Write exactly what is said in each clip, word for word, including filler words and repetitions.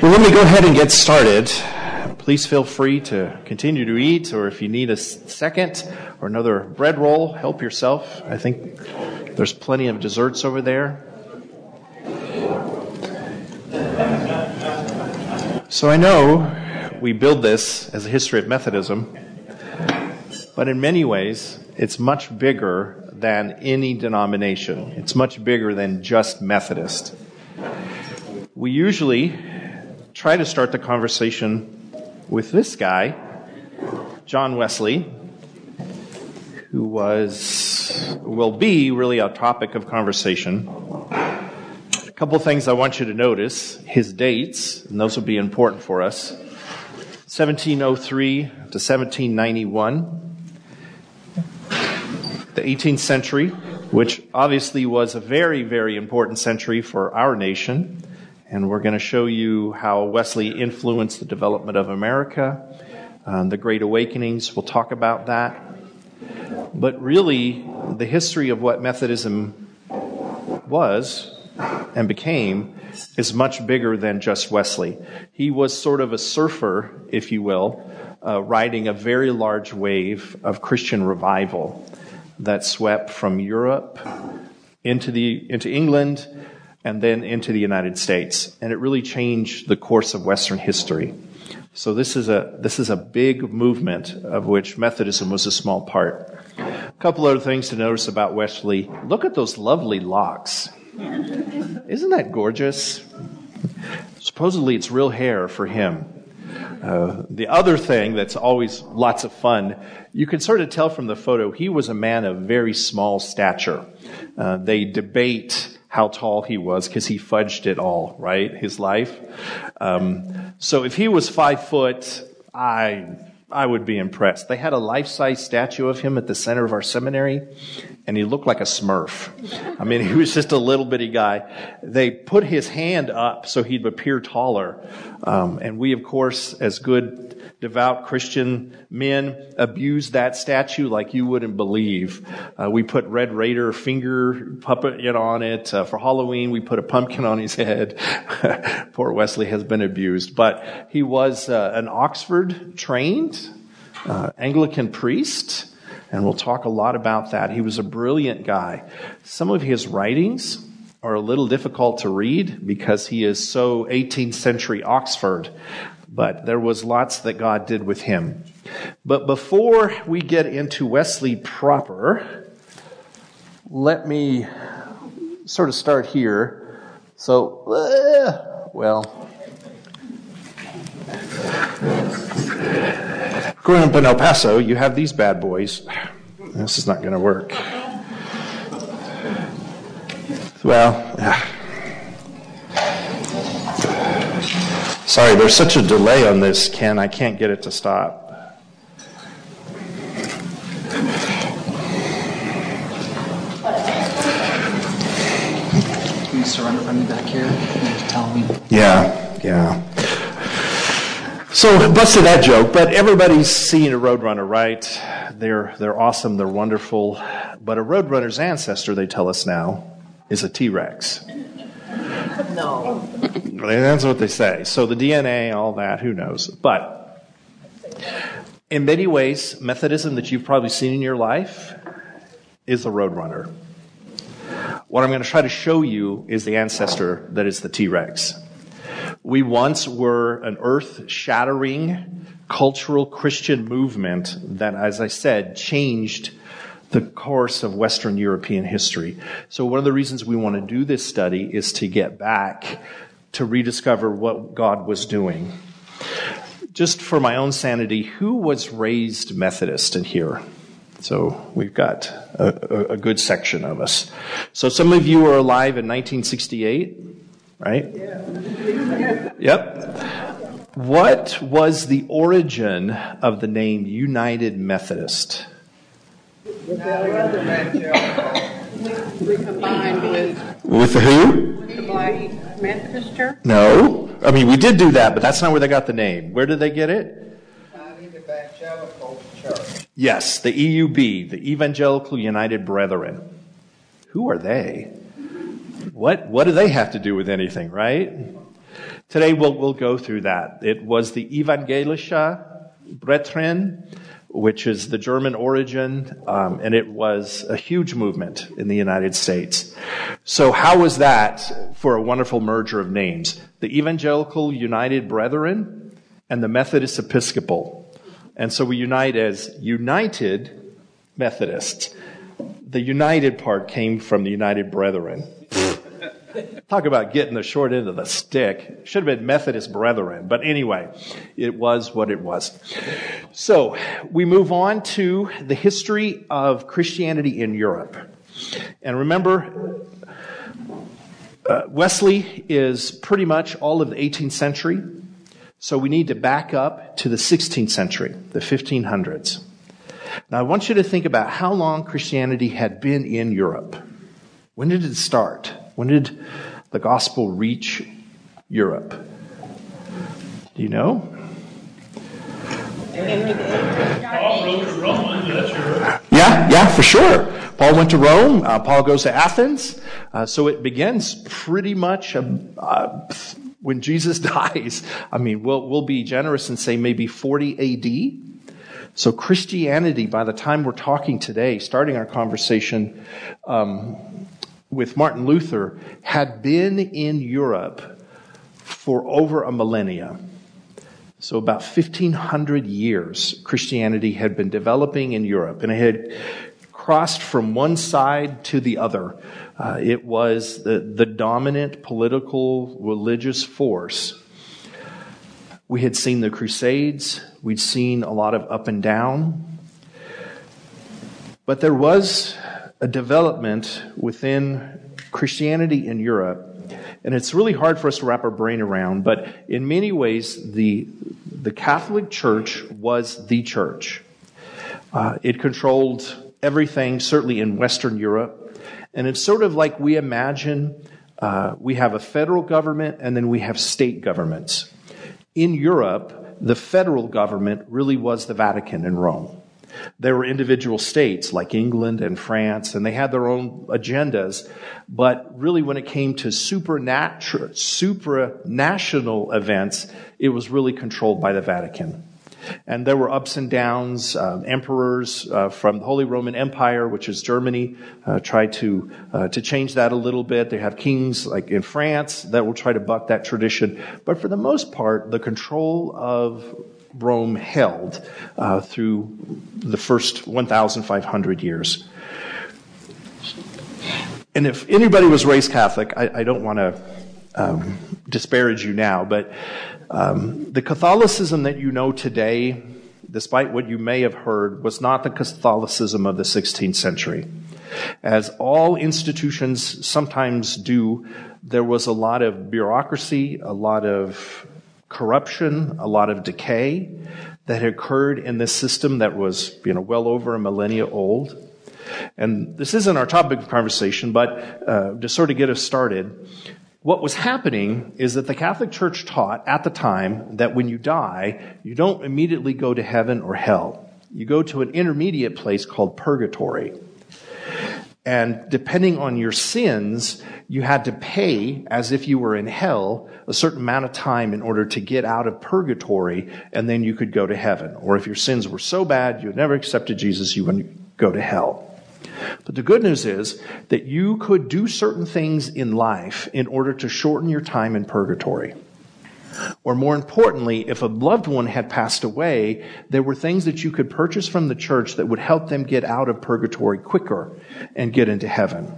Well, let me go ahead and get started. Please feel free to continue to eat, or if you need a second or another bread roll, help yourself. I think there's plenty of desserts over there. So I know we build this as a history of Methodism, but in many ways, it's much bigger than any denomination. It's much bigger than just Methodist. We usually try to start the conversation with this guy, John Wesley, who was, will be really a topic of conversation. A couple things I want you to notice, his dates, and those will be important for us, seventeen oh three to seventeen ninety-one, the eighteenth century, which obviously was a very, very important century for our nation. And we're going to show you how Wesley influenced the development of America, um, the Great Awakenings. We'll talk about that. But really, the history of what Methodism was and became is much bigger than just Wesley. He was sort of a surfer, if you will, uh, riding a very large wave of Christian revival that swept from Europe into the into England, and then into the United States, and it really changed the course of Western history. So this is a this is a big movement of which Methodism was a small part. A couple other things to notice about Wesley. Look at those lovely locks. Isn't that gorgeous? Supposedly it's real hair for him. Uh, the other thing that's always lots of fun, you can sort of tell from the photo, he was a man of very small stature. Uh, they debate how tall he was, because he fudged it all, right, his life. Um, so if he was five foot, I I would be impressed. They had a life-size statue of him at the center of our seminary, and he looked like a Smurf. I mean, he was just a little bitty guy. They put his hand up so he'd appear taller. Um, and we, of course, as good, devout Christian men, abused that statue like you wouldn't believe. Uh, we put Red Raider finger puppet on it. Uh, for Halloween, we put a pumpkin on his head. Poor Wesley has been abused. But he was uh, an Oxford-trained Uh, Anglican priest, and we'll talk a lot about that. He was a brilliant guy. Some of his writings are a little difficult to read because he is so eighteenth century Oxford, but there was lots that God did with him. But before we get into Wesley proper, let me sort of start here. So, uh, well... Growing up in El Paso, you have these bad boys. This is not going to work. Well, yeah. Sorry, there's such a delay on this, Ken. I can't get it to stop. Can you surrender from me back here and tell me? Yeah, yeah. So, busted that joke, but everybody's seen a Roadrunner, right? They're they're awesome, they're wonderful, but a Roadrunner's ancestor, they tell us now, is a T-Rex. No. That's what they say. So the D N A, all that, who knows? But in many ways, Methodism that you've probably seen in your life is the Roadrunner. What I'm going to try to show you is the ancestor that is the T-Rex. We once were an earth-shattering cultural Christian movement that, as I said, changed the course of Western European history. So one of the reasons we want to do this study is to get back to rediscover what God was doing. Just for my own sanity, who was raised Methodist in here? So we've got a, a good section of us. So some of you are alive in nineteen sixty-eight. Right? Yeah. Yep. What was the origin of the name United Methodist? With the who? Combined Methodist Church? No. I mean, we did do that, but that's not where they got the name. Where did they get it? United Evangelical Church. Yes, the E U B, the Evangelical United Brethren. Who are they? What what do they have to do with anything, right? Today we'll, we'll go through that. It was the Evangelische Brethren, which is the German origin, um, and it was a huge movement in the United States. So how was that for a wonderful merger of names? The Evangelical United Brethren and the Methodist Episcopal. And so we unite as United Methodists. The United part came from the United Brethren. Talk about getting the short end of the stick. Should have been Methodist Brethren. But anyway, it was what it was. So we move on to the history of Christianity in Europe. And remember, uh, Wesley is pretty much all of the eighteenth century. So we need to back up to the sixteenth century, the fifteen hundreds. Now I want you to think about how long Christianity had been in Europe. When did it start? When did the gospel reach Europe? Do you know? Paul wrote to Rome, that's Europe. Yeah, yeah, for sure. Paul went to Rome. Uh, Paul goes to Athens. Uh, so it begins pretty much um, uh, when Jesus dies. I mean, we'll, we'll be generous and say maybe forty A D. So Christianity, by the time we're talking today, starting our conversation um with Martin Luther, had been in Europe for over a millennia. So about fifteen hundred years, Christianity had been developing in Europe, and it had crossed from one side to the other. Uh, it was the, the dominant political, religious force. We had seen the Crusades. We'd seen a lot of up and down. But there was a development within Christianity in Europe. And it's really hard for us to wrap our brain around, but in many ways, the the Catholic Church was the church. Uh, it controlled everything, certainly in Western Europe. And it's sort of like we imagine uh, we have a federal government and then we have state governments. In Europe, the federal government really was the Vatican in Rome. There were individual states like England and France, and they had their own agendas. But really, when it came to supernatural, supranational events, it was really controlled by the Vatican. And there were ups and downs. Um, emperors uh, from the Holy Roman Empire, which is Germany, uh, tried to uh, to change that a little bit. They have kings like in France that will try to buck that tradition. But for the most part, the control of Rome held uh, through the first fifteen hundred years. And if anybody was raised Catholic, I, I don't want to um, disparage you now, but um, the Catholicism that you know today, despite what you may have heard, was not the Catholicism of the sixteenth century. As all institutions sometimes do, there was a lot of bureaucracy, a lot of corruption, a lot of decay that had occurred in this system that was, you know, well over a millennia old. And this isn't our topic of conversation, but uh, to sort of get us started, what was happening is that the Catholic Church taught at the time that when you die, you don't immediately go to heaven or hell. You go to an intermediate place called purgatory. And depending on your sins, you had to pay, as if you were in hell, a certain amount of time in order to get out of purgatory, and then you could go to heaven. Or if your sins were so bad, you had never accepted Jesus, you wouldn't go to hell. But the good news is that you could do certain things in life in order to shorten your time in purgatory. Or more importantly, if a loved one had passed away, there were things that you could purchase from the church that would help them get out of purgatory quicker and get into heaven.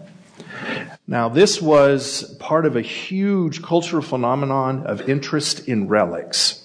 Now, this was part of a huge cultural phenomenon of interest in relics.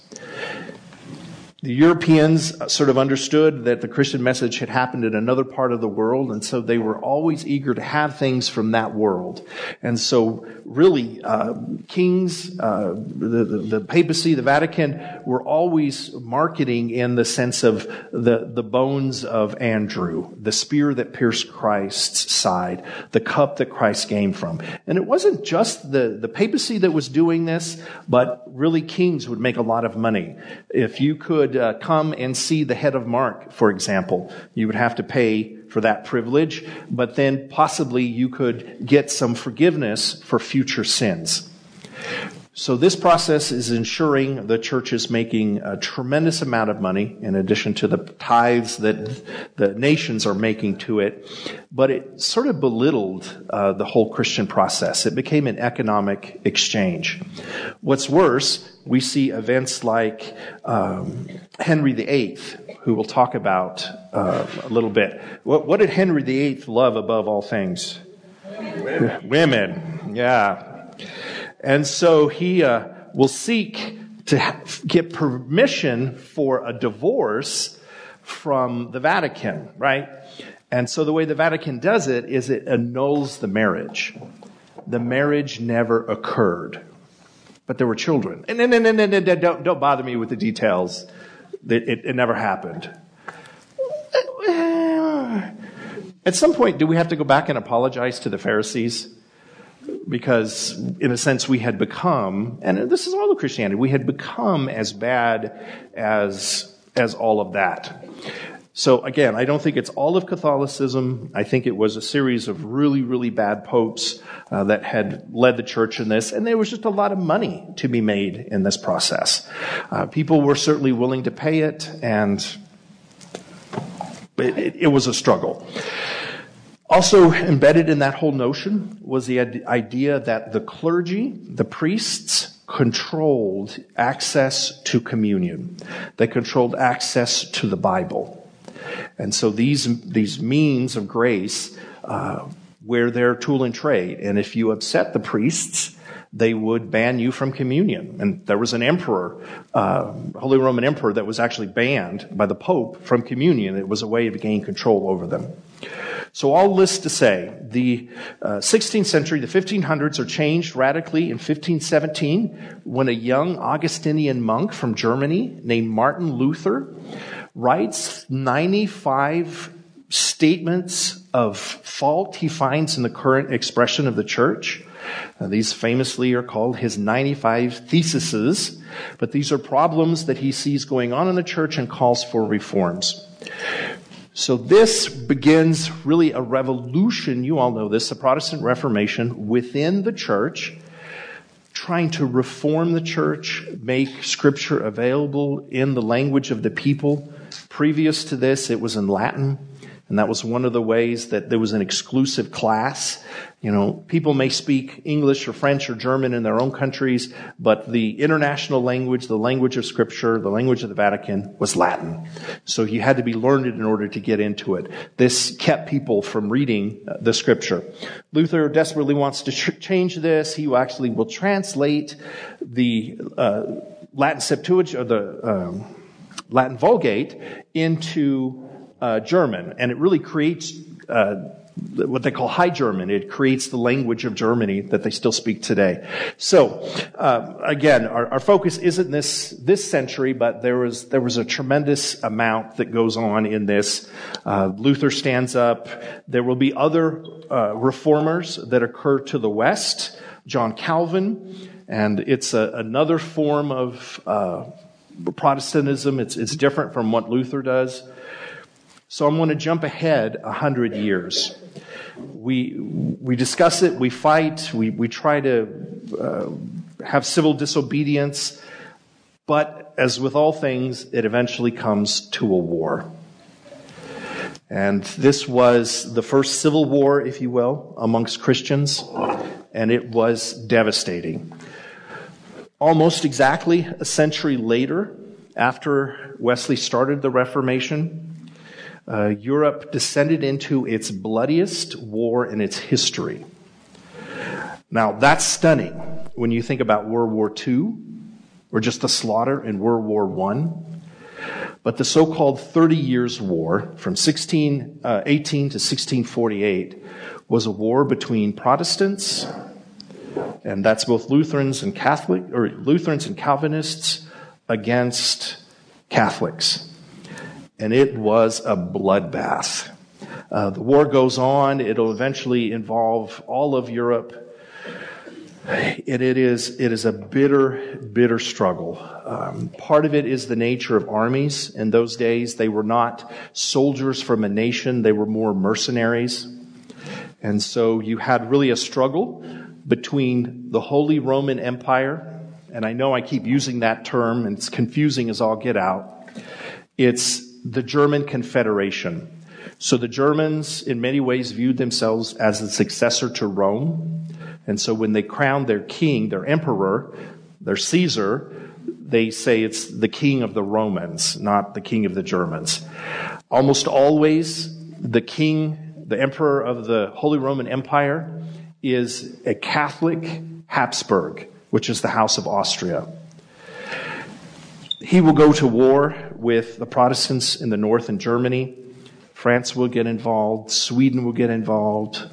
The Europeans sort of understood that the Christian message had happened in another part of the world, and so they were always eager to have things from that world. And so really, uh, kings, uh, the, the, the papacy, the Vatican, were always marketing in the sense of the, the bones of Andrew, the spear that pierced Christ's side, the cup that Christ came from. And it wasn't just the, the papacy that was doing this, but really kings would make a lot of money. If you could Uh, come and see the head of Mark, for example, you would have to pay for that privilege, but then possibly you could get some forgiveness for future sins. So this process is ensuring the church is making a tremendous amount of money in addition to the tithes that the nations are making to it. But it sort of belittled uh, the whole Christian process. It became an economic exchange. What's worse, we see events like um, Henry the Eighth, who we'll talk about uh, a little bit. What, what did Henry the Eighth love above all things? Women. Women, yeah. And so he uh, will seek to get permission for a divorce from the Vatican, right? And so the way the Vatican does it is it annuls the marriage. The marriage never occurred, but there were children. And then, and then, and then don't, don't bother me with the details. It, it, it never happened. At some point, do we have to go back and apologize to the Pharisees? Because, in a sense, we had become, and this is all of Christianity, we had become as bad as as all of that. So, again, I don't think it's all of Catholicism. I think it was a series of really, really bad popes uh, that had led the church in this, and there was just a lot of money to be made in this process. Uh, people were certainly willing to pay it, and it, it, it was a struggle. Also embedded in that whole notion was the idea that the clergy, the priests, controlled access to communion. They controlled access to the Bible. And so these these means of grace uh, were their tool and trade. And if you upset the priests, they would ban you from communion. And there was an emperor, uh, Holy Roman Emperor, that was actually banned by the Pope from communion. It was a way to gain control over them. So all this to say, the uh, sixteenth century, the fifteen hundreds are changed radically in fifteen seventeen when a young Augustinian monk from Germany named Martin Luther writes ninety-five statements of fault he finds in the current expression of the church. Now, these famously are called his ninety-five theses, but these are problems that he sees going on in the church and calls for reforms. So this begins really a revolution, you all know this, the Protestant Reformation within the church, trying to reform the church, make Scripture available in the language of the people. Previous to this, it was in Latin, and that was one of the ways that there was an exclusive class. You know, people may speak English or French or German in their own countries, but the international language, the language of Scripture, the language of the Vatican was Latin. So you had to be learned in order to get into it. This kept people from reading the Scripture. Luther desperately wants to ch- change this. He actually will translate the uh, Latin Septuagint, or the um, Latin Vulgate, into uh, German, and it really creates Uh, what they call High German. It creates the language of Germany that they still speak today. So, uh, again, our, our focus isn't this this century, but there was there was a tremendous amount that goes on in this. Uh, Luther stands up. There will be other uh, reformers that occur to the west. John Calvin, and it's a, another form of uh, Protestantism. It's it's different from what Luther does. So I'm going to jump ahead a hundred years. We we discuss it, we fight, we, we try to uh, have civil disobedience, but as with all things, it eventually comes to a war. And this was the first civil war, if you will, amongst Christians, and it was devastating. Almost exactly a century later, after Wesley started the Reformation, Uh, Europe descended into its bloodiest war in its history. Now, that's stunning when you think about World War Two or just the slaughter in World War One. But the so-called Thirty Years' War from sixteen eighteen to sixteen forty-eight was a war between Protestants, and that's both Lutherans and Catholic, or Lutherans and Calvinists, against Catholics. And it was a bloodbath. Uh, the war goes on. It'll eventually involve all of Europe. And it is it is a bitter, bitter struggle. Um, part of it is the nature of armies. In those days, they were not soldiers from a nation. They were more mercenaries. And so you had really a struggle between the Holy Roman Empire and I know I keep using that term, and it's confusing as all get out. It's the German Confederation. So the Germans, in many ways, viewed themselves as the successor to Rome. And so when they crowned their king, their emperor, their Caesar, they say it's the king of the Romans, not the king of the Germans. Almost always, the king, the emperor of the Holy Roman Empire, is a Catholic Habsburg, which is the House of Austria. He will go to war with the Protestants in the north in Germany. France will get involved. Sweden will get involved.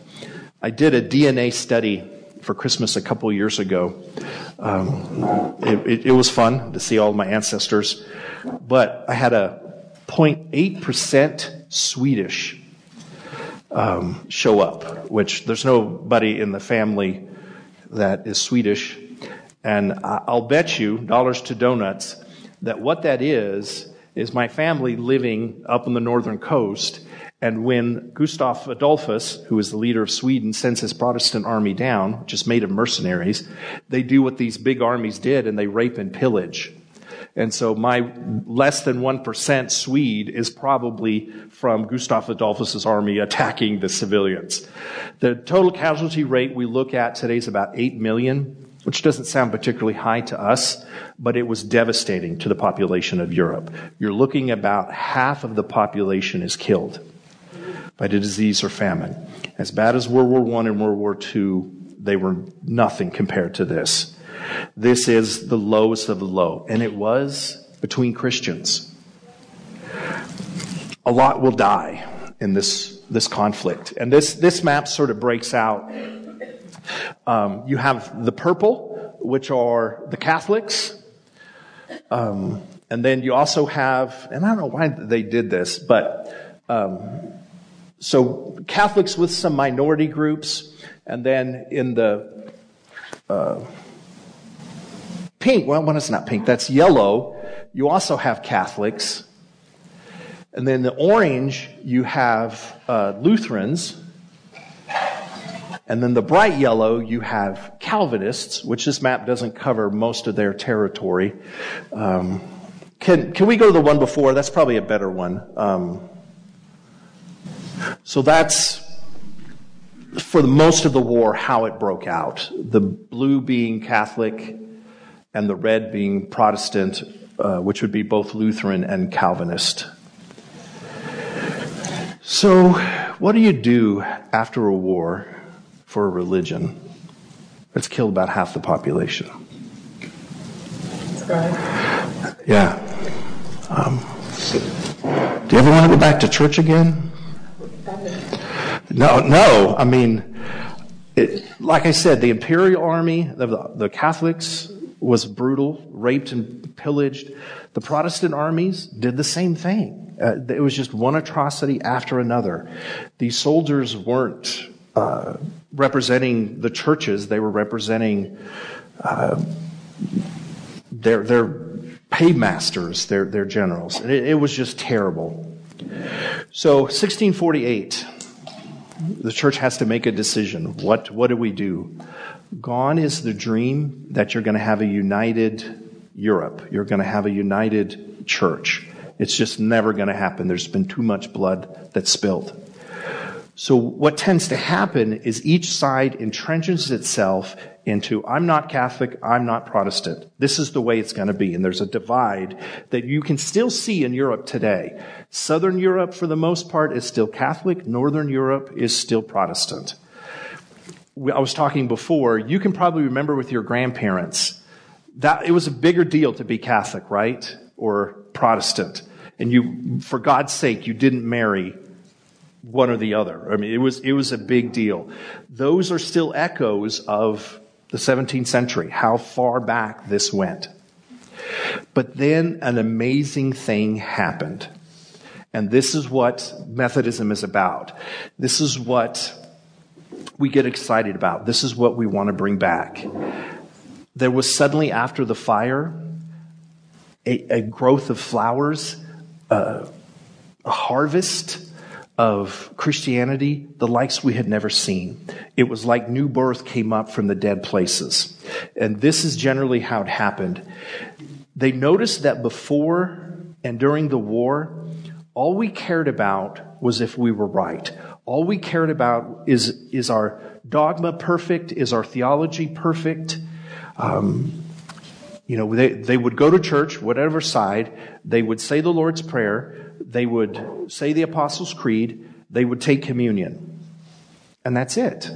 I did a D N A study for Christmas a couple years ago. Um, it, it, it was fun to see all my ancestors. But I had a zero point eight percent Swedish um, show up, which there's nobody in the family that is Swedish. And I'll bet you, dollars to donuts, that what that is is my family living up on the northern coast, and when Gustav Adolphus, who is the leader of Sweden, sends his Protestant army down, which is made of mercenaries, they do what these big armies did, and they rape and pillage. And so my less than one percent Swede is probably from Gustav Adolphus's army attacking the civilians. The total casualty rate we look at today is about eight million, which doesn't sound particularly high to us, but it was devastating to the population of Europe. You're looking about half of the population is killed by the disease or famine. As bad as World War One and World War Two, they were nothing compared to this. This is the lowest of the low, and it was between Christians. A lot will die in this, this conflict, and this, this map sort of breaks out. Um, you have the purple, which are the Catholics. Um, and then you also have, and I don't know why they did this, but um, so Catholics with some minority groups. And then in the uh, pink, well, when it's not pink, that's yellow, you also have Catholics. And then the orange, you have uh, Lutherans. And then the bright yellow, you have Calvinists, which this map doesn't cover most of their territory. Um, can can we go to the one before? That's probably a better one. Um, so that's, for the most of the war, how it broke out. The blue being Catholic and the red being Protestant, uh, which would be both Lutheran and Calvinist. So what do you do after a war for a religion that's killed about half the population? Yeah. Um, do you ever want to go back to church again? No, no. I mean, it, like I said, the Imperial Army, the, the Catholics, was brutal, raped and pillaged. The Protestant armies did the same thing. Uh, it was just one atrocity after another. These soldiers weren't Uh, representing the churches, they were representing uh, their their paymasters, their their generals. And it, it was just terrible. So, sixteen forty-eight, the church has to make a decision. What what do we do? Gone is the dream that you're going to have a united Europe. You're going to have a united church. It's just never going to happen. There's been too much blood that's spilled. So what tends to happen is each side entrenches itself into, I'm not Catholic, I'm not Protestant. This is the way it's going to be. And there's a divide that you can still see in Europe today. Southern Europe, for the most part, is still Catholic. Northern Europe is still Protestant. I was talking before, you can probably remember with your grandparents, that it was a bigger deal to be Catholic, right? Or Protestant. And you, for God's sake, you didn't marry one or the other. I mean, it was it was a big deal. Those are still echoes of the seventeenth century, how far back this went. But then an amazing thing happened. And this is what Methodism is about. This is what we get excited about. This is what we want to bring back. There was suddenly, after the fire, a, a growth of flowers, uh, a harvest of Christianity, the likes we had never seen. It was like new birth came up from the dead places. And this is generally how it happened. They noticed that before and during the war, all we cared about was if we were right. All we cared about is, is our dogma perfect? Is our theology perfect? Um, you know, they, they would go to church, whatever side. They would say the Lord's Prayer. They would say the Apostles' Creed. They would take communion. And that's it.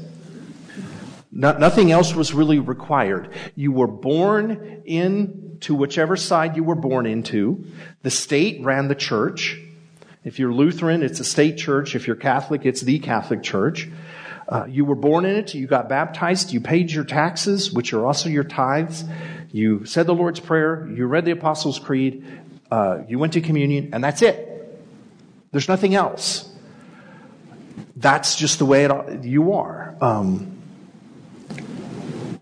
Not, nothing else was really required. You were born into whichever side you were born into. The state ran the church. If you're Lutheran, it's a state church. If you're Catholic, it's the Catholic Church. Uh, you were born in it. You got baptized. You paid your taxes, which are also your tithes. You said the Lord's Prayer. You read the Apostles' Creed. Uh, you went to communion, and that's it. There's nothing else. That's just the way it, you are. Um,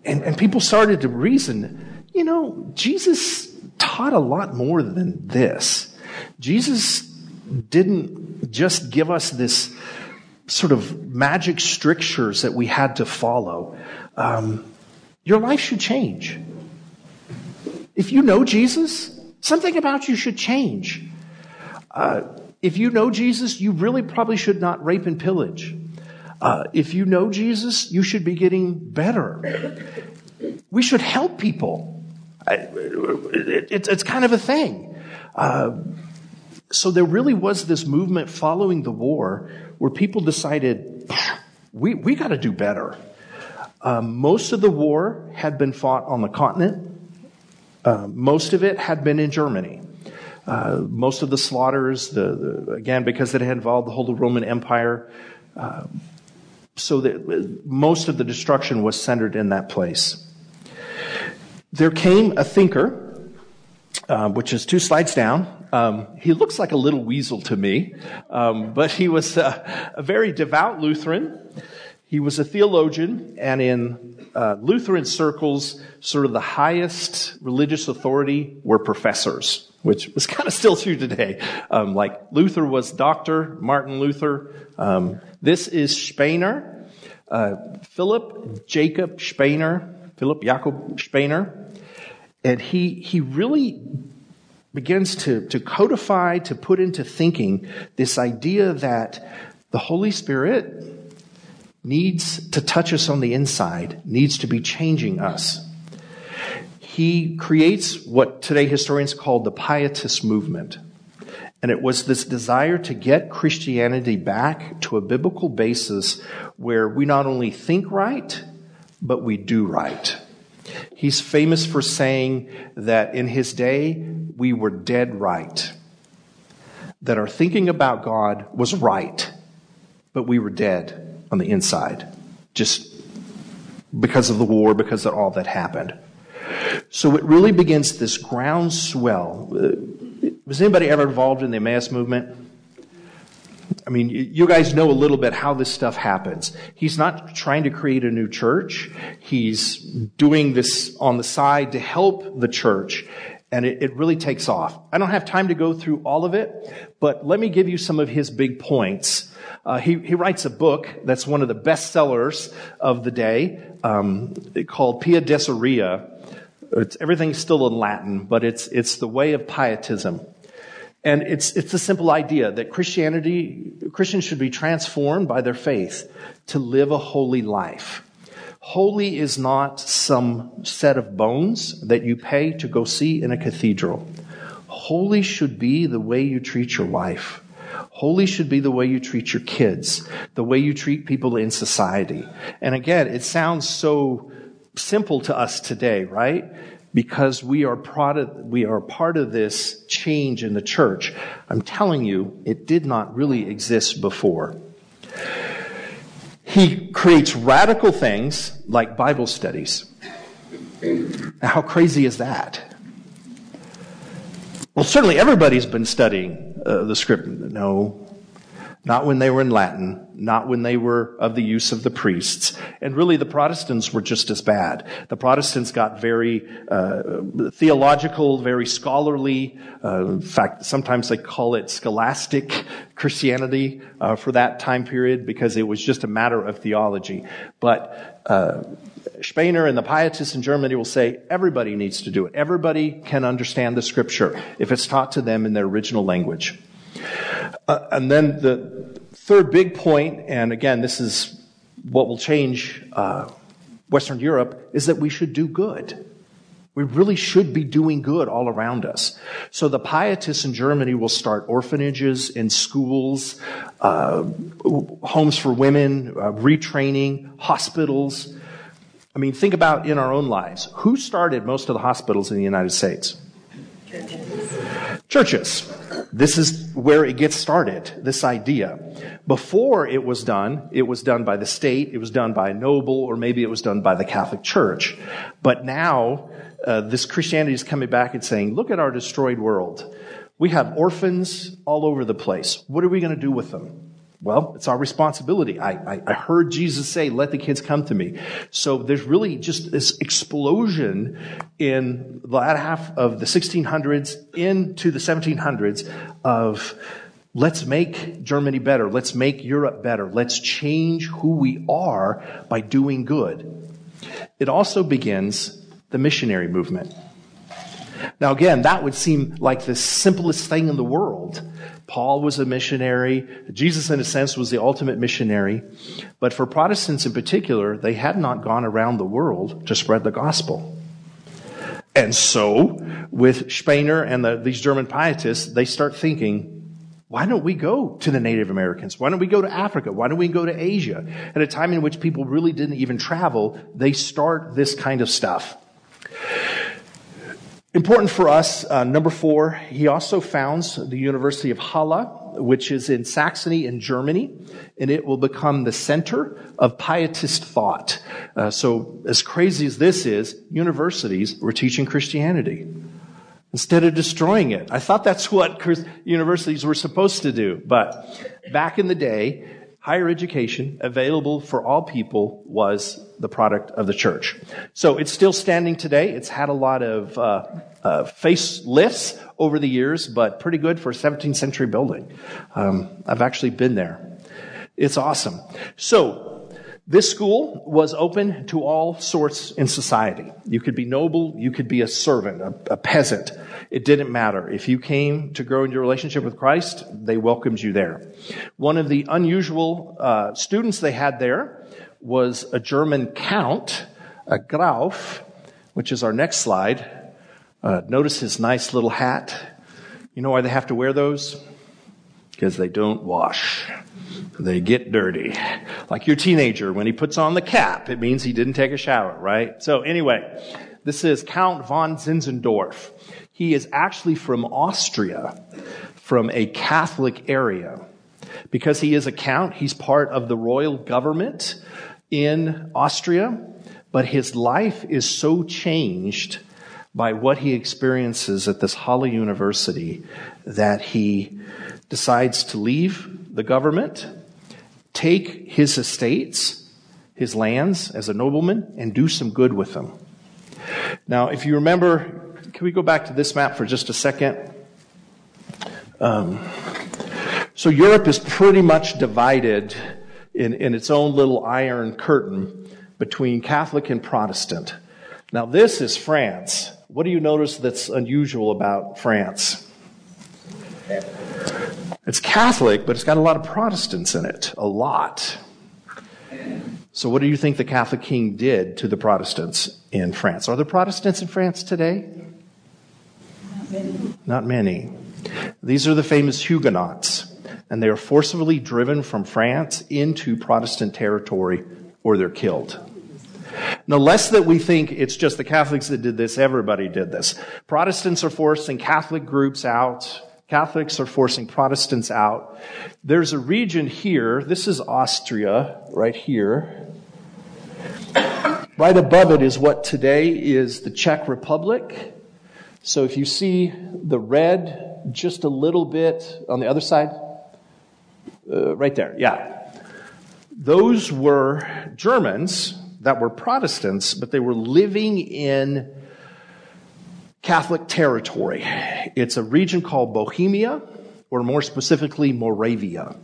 and, and people started to reason, you know, Jesus taught a lot more than this. Jesus didn't just give us this sort of magic strictures that we had to follow. Um, your life should change. If you know Jesus, something about you should change. Uh, if you know Jesus, you really probably should not rape and pillage. Uh, if you know Jesus, you should be getting better. We should help people. I, it, it, it's kind of a thing. Uh, so there really was this movement following the war where people decided, we we got to do better. Uh, most of the war had been fought on the continent. Uh, most of it had been in Germany. Uh, most of the slaughters, the, the again, because it had involved the whole Roman Empire, uh, so that most of the destruction was centered in that place. There came a thinker, uh, which is two slides down. Um, he looks like a little weasel to me, um, but he was a, a very devout Lutheran. He was a theologian, and in uh, Lutheran circles, sort of the highest religious authority were professors, which was kind of still true today. Um, like Luther was Doctor Martin Luther. Um, this is Spener, uh, Philip Jacob Spener, Philip Jacob Spener, and he he really begins to, to codify, to put into thinking this idea that the Holy Spirit needs to touch us on the inside, needs to be changing us. He creates what today historians call the Pietist movement. And it was this desire to get Christianity back to a biblical basis where we not only think right, but we do right. He's famous for saying that in his day, we were dead right. That our thinking about God was right, but we were dead on the inside, just because of the war, because of all that happened. So it really begins this groundswell. Was anybody ever involved in the Emmaus movement? I mean, you guys know a little bit how this stuff happens. He's not trying to create a new church. He's doing this on the side to help the church. And it, it really takes off. I don't have time to go through all of it, but let me give you some of his big points. Uh, he, he writes a book that's one of the bestsellers of the day um, called Pia Desirea. It's, everything's still in Latin, but it's it's the way of pietism. And it's it's the simple idea that Christianity, Christians should be transformed by their faith to live a holy life. Holy is not some set of bones that you pay to go see in a cathedral. Holy should be the way you treat your wife. Holy should be the way you treat your kids, the way you treat people in society. And again, it sounds so simple to us today, right? Because we are part of, we are part of this change in the church. I'm telling you, it did not really exist before. He creates radical things like Bible studies. Now, how crazy is that? Well, certainly everybody's been studying uh, the script. No. Not when they were in Latin, not when they were of the use of the priests. And really, the Protestants were just as bad. The Protestants got very uh, theological, very scholarly. Uh, in fact, sometimes they call it scholastic Christianity uh, for that time period, because it was just a matter of theology. But uh, Spener and the pietists in Germany will say, everybody needs to do it. Everybody can understand the Scripture if it's taught to them in their original language. Uh, and then the third big point, and again, this is what will change uh, Western Europe, is that we should do good. We really should be doing good all around us. So the pietists in Germany will start orphanages and schools, uh, homes for women, uh, retraining, hospitals. I mean, think about in our own lives. Who started most of the hospitals in the United States? Churches. Churches. This is where it gets started, this idea. Before it was done, it was done by the state, it was done by a noble, or maybe it was done by the Catholic Church. But now, uh, this Christianity is coming back and saying, look at our destroyed world. We have orphans all over the place. What are we going to do with them? Well, it's our responsibility. I, I, I heard Jesus say, let the kids come to me. So there's really just this explosion in the latter half of the sixteen hundreds into the seventeen hundreds of let's make Germany better. Let's make Europe better. Let's change who we are by doing good. It also begins the missionary movement. Now, again, that would seem like the simplest thing in the world. Paul was a missionary. Jesus, in a sense, was the ultimate missionary. But for Protestants in particular, they had not gone around the world to spread the gospel. And so, with Spener and the, these German pietists, they start thinking, why don't we go to the Native Americans? Why don't we go to Africa? Why don't we go to Asia? At a time in which people really didn't even travel, they start this kind of stuff. Important for us, uh, number four, he also founds the University of Halle, which is in Saxony in Germany, and it will become the center of pietist thought. Uh, so as crazy as this is, universities were teaching Christianity instead of destroying it. I thought that's what universities were supposed to do, but back in the day, higher education available for all people was the product of the church. So it's still standing today. It's had a lot of uh, uh, facelifts over the years, but pretty good for a seventeenth century building. Um, I've actually been there. It's awesome. So this school was open to all sorts in society. You could be noble. You could be a servant, a, a peasant. It didn't matter. If you came to grow in your relationship with Christ, they welcomed you there. One of the unusual uh, students they had there was a German count, a Graf, which is our next slide. Uh, notice his nice little hat. You know why they have to wear those? Because they don't wash. They get dirty. Like your teenager, when he puts on the cap, it means he didn't take a shower, right? So anyway, this is Count von Zinzendorf. He is actually from Austria, from a Catholic area. Because he is a count, he's part of the royal government in Austria, but his life is so changed by what he experiences at this Halle University that he decides to leave the government, take his estates, his lands as a nobleman, and do some good with them. Now, if you remember... Can we go back to this map for just a second? Um, so Europe is pretty much divided in, in its own little iron curtain between Catholic and Protestant. Now this is France. What do you notice that's unusual about France? It's Catholic, but it's got a lot of Protestants in it. A lot. So what do you think the Catholic king did to the Protestants in France? Are there Protestants in France today? Not many. These are the famous Huguenots, and they are forcibly driven from France into Protestant territory, or they're killed. Now, lest that we think it's just the Catholics that did this, everybody did this. Protestants are forcing Catholic groups out. Catholics are forcing Protestants out. There's a region here. This is Austria, right here. Right above it is what today is the Czech Republic. So if you see the red just a little bit on the other side, uh, right there, yeah. Those were Germans that were Protestants, but they were living in Catholic territory. It's a region called Bohemia, or more specifically, Moravia.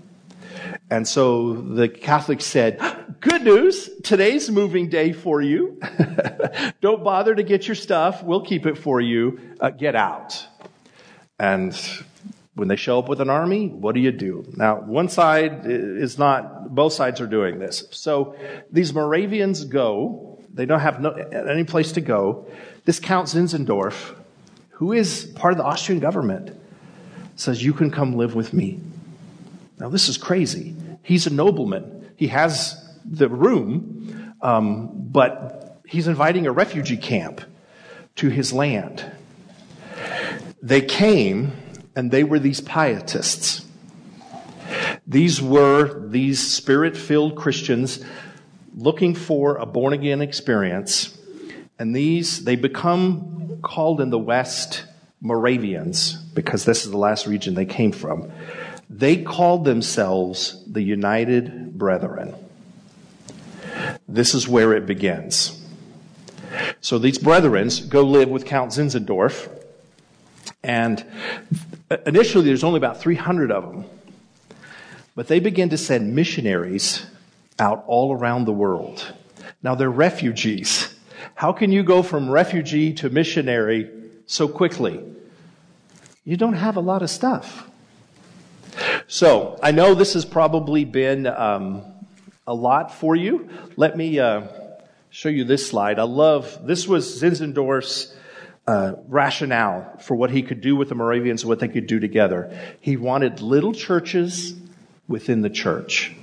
And so the Catholics said, good news, today's moving day for you. Don't bother to get your stuff. We'll keep it for you. Uh, get out. And when they show up with an army, what do you do? Now, one side is not, both sides are doing this. So these Moravians go. They don't have no, any place to go. This Count Zinzendorf, who is part of the Austrian government, says, you can come live with me. Now, this is crazy. He's a nobleman. He has the room, um, but he's inviting a refugee camp to his land. They came, and they were these pietists. These were these spirit-filled Christians looking for a born-again experience, and these, they become called in the West Moravians, because this is the last region they came from. They called themselves the United Brethren. This is where it begins. So these brethren go live with Count Zinzendorf, and initially there's only about three hundred of them, but they begin to send missionaries out all around the world. Now they're refugees. How can you go from refugee to missionary so quickly? You don't have a lot of stuff. So I know this has probably been um, a lot for you. Let me uh, show you this slide. I love, this was Zinzendorf's uh, rationale for what he could do with the Moravians, what they could do together. He wanted little churches within the church.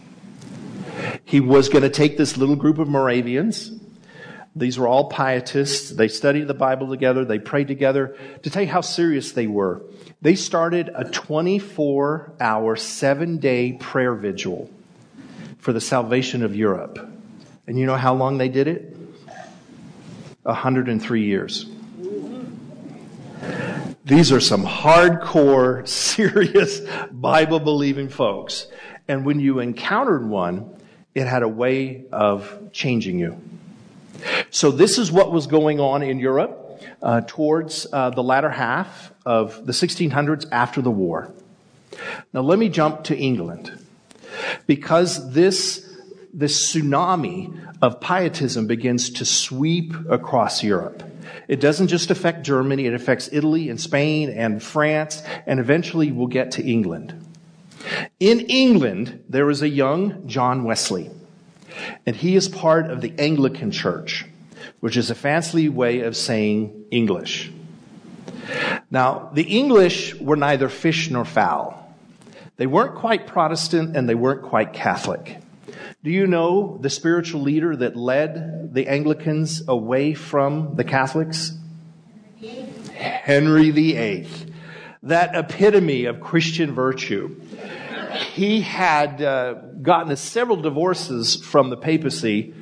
He was going to take this little group of Moravians. These were all pietists. They studied the Bible together. They prayed together. To tell you how serious they were, they started a twenty-four hour, seven day prayer vigil for the salvation of Europe. And you know how long they did it? one hundred three years. These are some hardcore, serious, Bible-believing folks. And when you encountered one, it had a way of changing you. So this is what was going on in Europe uh, towards uh, the latter half of the sixteen hundreds after the war. Now let me jump to England, because this this tsunami of pietism begins to sweep across Europe. It doesn't just affect Germany, it affects Italy and Spain and France, and eventually we'll get to England. In England, there is a young John Wesley. And he is part of the Anglican Church, which is a fancy way of saying English. Now, the English were neither fish nor fowl. They weren't quite Protestant and they weren't quite Catholic. Do you know the spiritual leader that led the Anglicans away from the Catholics? Henry the Eighth. That epitome of Christian virtue. He had uh, gotten several divorces from the papacy,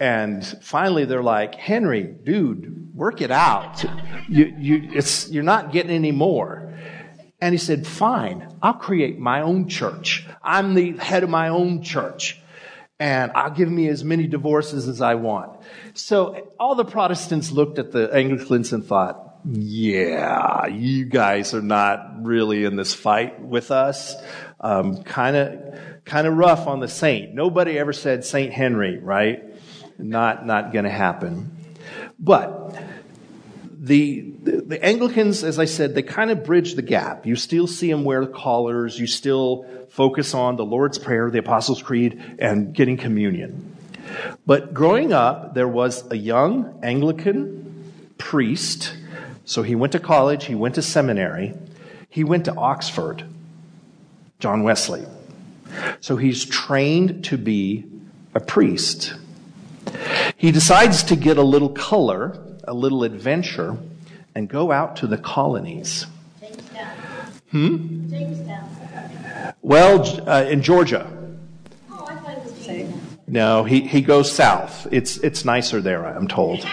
and finally they're like, Henry, dude, work it out. You, you, it's, you're not getting any more. And he said, fine, I'll create my own church. I'm the head of my own church, and I'll give me as many divorces as I want. So all the Protestants looked at the Anglicans and thought, yeah, you guys are not really in this fight with us. Um, kind of, kind of rough on the saint. Nobody ever said Saint Henry, right? Not, not going to happen. But the, the the Anglicans, as I said, they kind of bridge the gap. You still see them wear collars. You still focus on the Lord's Prayer, the Apostles' Creed, and getting communion. But growing up, there was a young Anglican priest. So he went to college, he went to seminary, he went to Oxford, John Wesley. So he's trained to be a priest. He decides to get a little color, a little adventure, and go out to the colonies. Jamestown. Hmm? Jamestown. Well, uh, in Georgia. Oh, I thought it was Jamestown. No, he, he goes south. It's, it's nicer there, I'm told.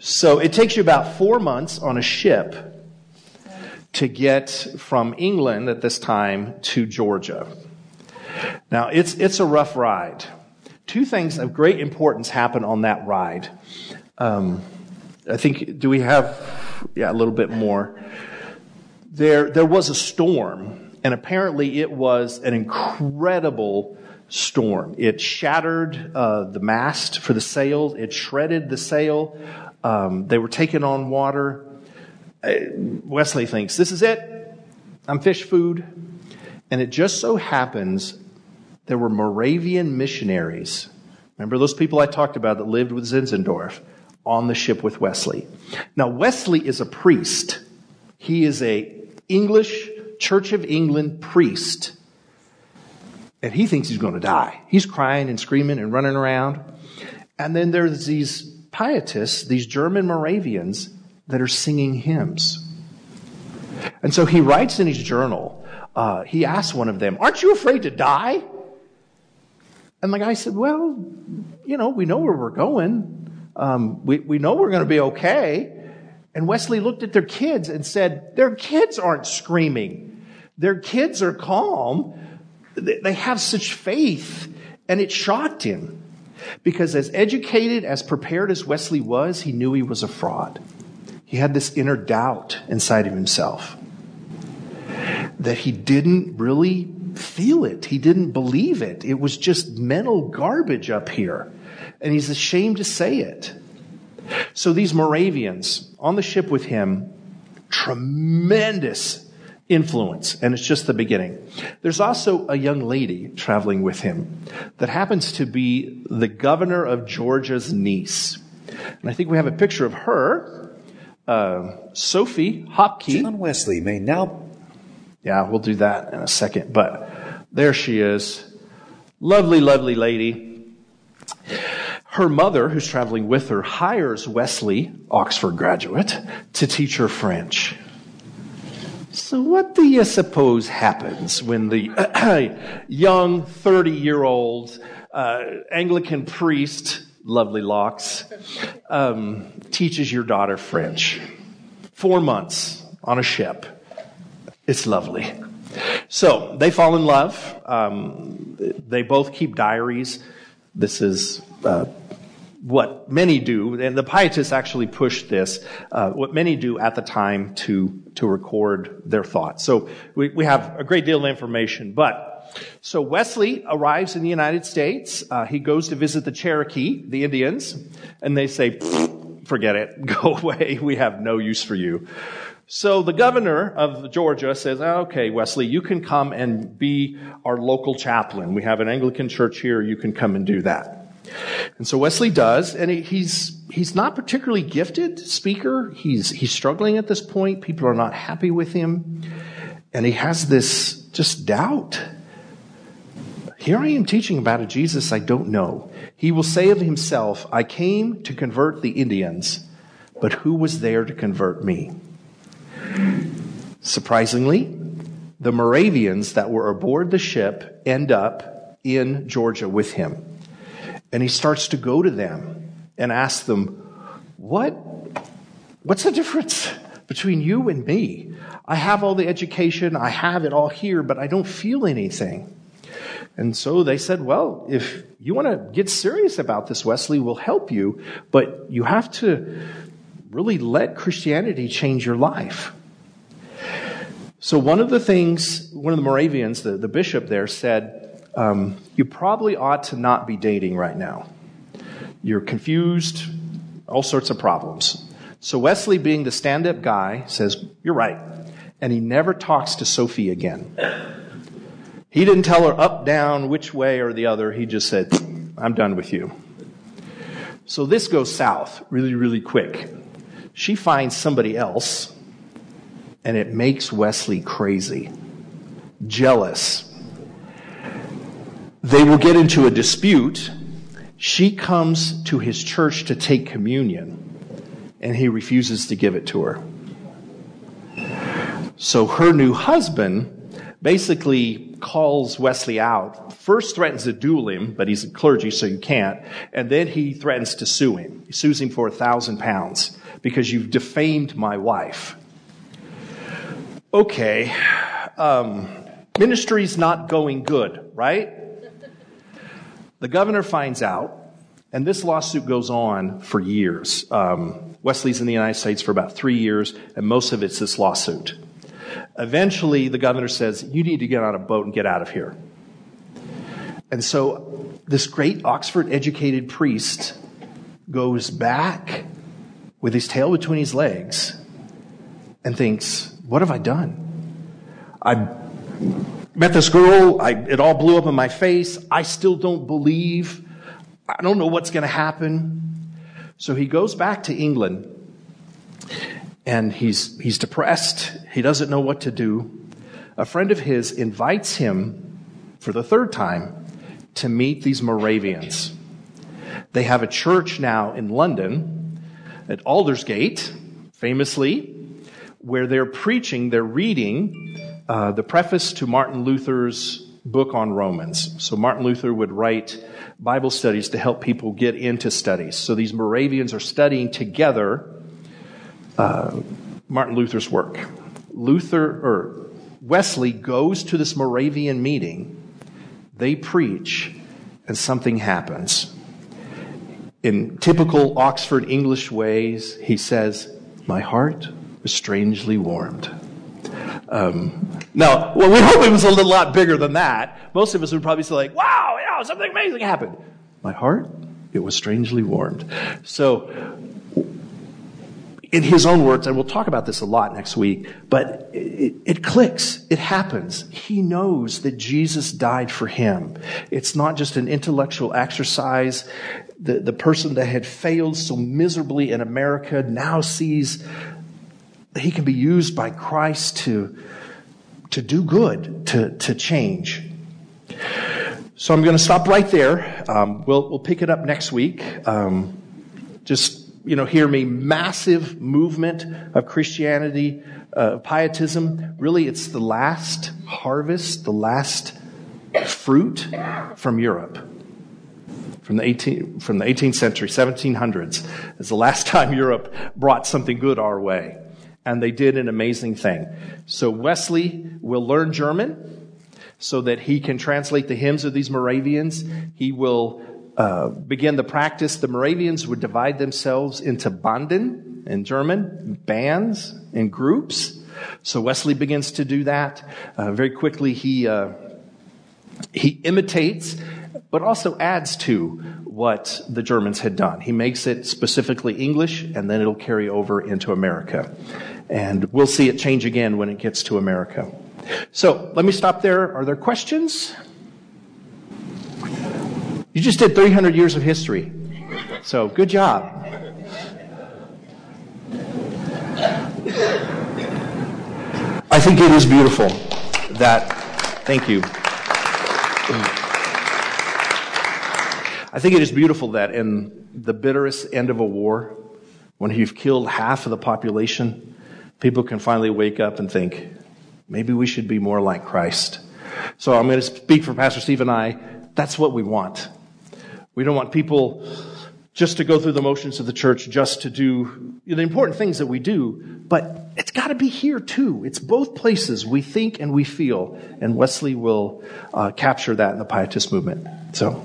So it takes you about four months on a ship to get from England at this time to Georgia. Now, it's it's a rough ride. Two things of great importance happen on that ride. Um, I think, do we have, yeah, a little bit more. There, there was a storm, and apparently it was an incredible storm. It shattered uh, the mast for the sails. It shredded the sail. Um, they were taking on water. Uh, Wesley thinks, this is it. I'm fish food. And it just so happens there were Moravian missionaries. Remember those people I talked about that lived with Zinzendorf on the ship with Wesley. Now, Wesley is a priest. He is a English, Church of England priest. And he thinks he's going to die. He's crying and screaming and running around. And then there's these pietists, these German Moravians, that are singing hymns. And so he writes in his journal, uh, he asks one of them, aren't you afraid to die? And the guy said, well, you know, we know where we're going. Um, we, we know we're going to be okay. And Wesley looked at their kids and said, their kids aren't screaming. Their kids are calm. They have such faith. And it shocked him. Because as educated, as prepared as Wesley was, he knew he was a fraud. He had this inner doubt inside of himself that he didn't really feel it. He didn't believe it. It was just mental garbage up here. And he's ashamed to say it. So these Moravians on the ship with him, tremendous influence. And it's just the beginning. There's also a young lady traveling with him that happens to be the governor of Georgia's niece. And I think we have a picture of her. Uh, Sophie Hopke. John Wesley may now... Yeah, we'll do that in a second. But there she is. Lovely, lovely lady. Her mother, who's traveling with her, hires Wesley, Oxford graduate, to teach her French. So what do you suppose happens when the young thirty-year-old uh, Anglican priest... lovely locks, um, teaches your daughter French. Four months on a ship. It's lovely. So they fall in love. Um, they both keep diaries. This is uh, what many do, and the pietists actually pushed this, uh, what many do at the time to, to record their thoughts. So we, we have a great deal of information, but so Wesley arrives in the United States. Uh, he goes to visit the Cherokee, the Indians, and they say, forget it. Go away. We have no use for you. So the governor of Georgia says, okay, Wesley, you can come and be our local chaplain. We have an Anglican church here. You can come and do that. And so Wesley does, and he's he's not particularly gifted speaker. He's he's struggling at this point. People are not happy with him. And he has this just doubt. Here I am teaching about a Jesus I don't know. He will say of himself, I came to convert the Indians, but who was there to convert me? Surprisingly, the Moravians that were aboard the ship end up in Georgia with him. And he starts to go to them and ask them, "What? What's the difference between you and me? I have all the education, I have it all here, but I don't feel anything." And so they said, well, if you want to get serious about this, Wesley, we'll help you, but you have to really let Christianity change your life. So one of the things, one of the Moravians, the, the bishop there said, um, you probably ought to not be dating right now. You're confused, all sorts of problems. So Wesley, being the stand-up guy, says, you're right. And he never talks to Sophie again. He didn't tell her up, down, which way or the other. He just said, I'm done with you. So this goes south really, really quick. She finds somebody else, and it makes Wesley crazy, jealous. They will get into a dispute. She comes to his church to take communion, and he refuses to give it to her. So her new husband basically calls Wesley out, first threatens to duel him, but he's a clergy, so you can't, and then he threatens to sue him. He sues him for a thousand pounds because you've defamed my wife. Okay, um, ministry's not going good, right? The governor finds out, and this lawsuit goes on for years. Um, Wesley's in the United States for about three years, and most of it's this lawsuit. Eventually, the governor says, you need to get on a boat and get out of here. And so this great Oxford-educated priest goes back with his tail between his legs and thinks, what have I done? I met this girl. I, it all blew up in my face. I still don't believe. I don't know what's going to happen. So he goes back to England, and he's he's depressed. He doesn't know what to do. A friend of his invites him for the third time to meet these Moravians. They have a church now in London at Aldersgate, famously, where they're preaching, they're reading uh, the preface to Martin Luther's book on Romans. So Martin Luther would write Bible studies to help people get into studies. So these Moravians are studying together uh, Martin Luther's work. Luther or Wesley goes to this Moravian meeting. They preach, and something happens. In typical Oxford English ways, he says, my heart was strangely warmed. Um, now, well, we hope it was a little lot bigger than that. Most of us would probably say, like, wow, yeah, something amazing happened. My heart, it was strangely warmed. So, in his own words, and we'll talk about this a lot next week, but it, it clicks. It happens. He knows that Jesus died for him. It's not just an intellectual exercise. The, the person that had failed so miserably in America now sees that he can be used by Christ to, to do good, to, to change. So I'm going to stop right there. Um, we'll, we'll pick it up next week. Um, just, you know, hear me. Massive movement of Christianity, uh, pietism. Really, it's the last harvest, the last fruit from Europe. From the eighteenth, from the eighteenth century, seventeen hundreds, is the last time Europe brought something good our way. And they did an amazing thing. So Wesley will learn German so that he can translate the hymns of these Moravians. He will uh, begin the practice. The Moravians would divide themselves into Banden, in German, bands, and groups. So Wesley begins to do that. Uh, very quickly, he uh, he imitates, but also adds to what the Germans had done. He makes it specifically English, and then it'll carry over into America. And we'll see it change again when it gets to America. So let me stop there. Are there questions? You just did three hundred years of history. So good job. I think it is beautiful that, thank you. I think it is beautiful that in the bitterest end of a war, when you've killed half of the population, people can finally wake up and think, maybe we should be more like Christ. So I'm going to speak for Pastor Steve and I. That's what we want. We don't want people just to go through the motions of the church, just to do the important things that we do, but it's got to be here too. It's both places. We think and we feel, and Wesley will uh, capture that in the Pietist movement. So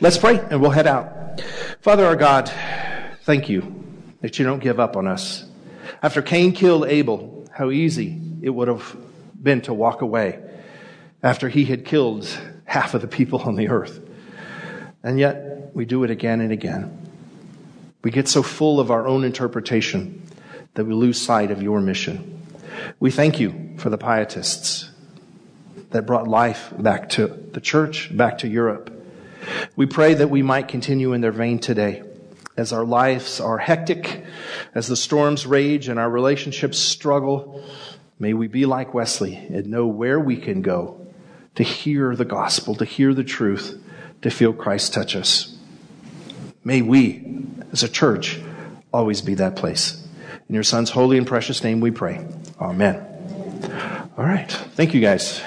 let's pray, and we'll head out. Father, our God, thank you that you don't give up on us. After Cain killed Abel, how easy it would have been to walk away after he had killed half of the people on the earth. And yet, we do it again and again. We get so full of our own interpretation that we lose sight of your mission. We thank you for the Pietists that brought life back to the church, back to Europe. We pray that we might continue in their vein today. As our lives are hectic, as the storms rage and our relationships struggle, may we be like Wesley and know where we can go to hear the gospel, to hear the truth, to feel Christ touch us. May we, as a church, always be that place. In your Son's holy and precious name we pray. Amen. All right. Thank you, guys.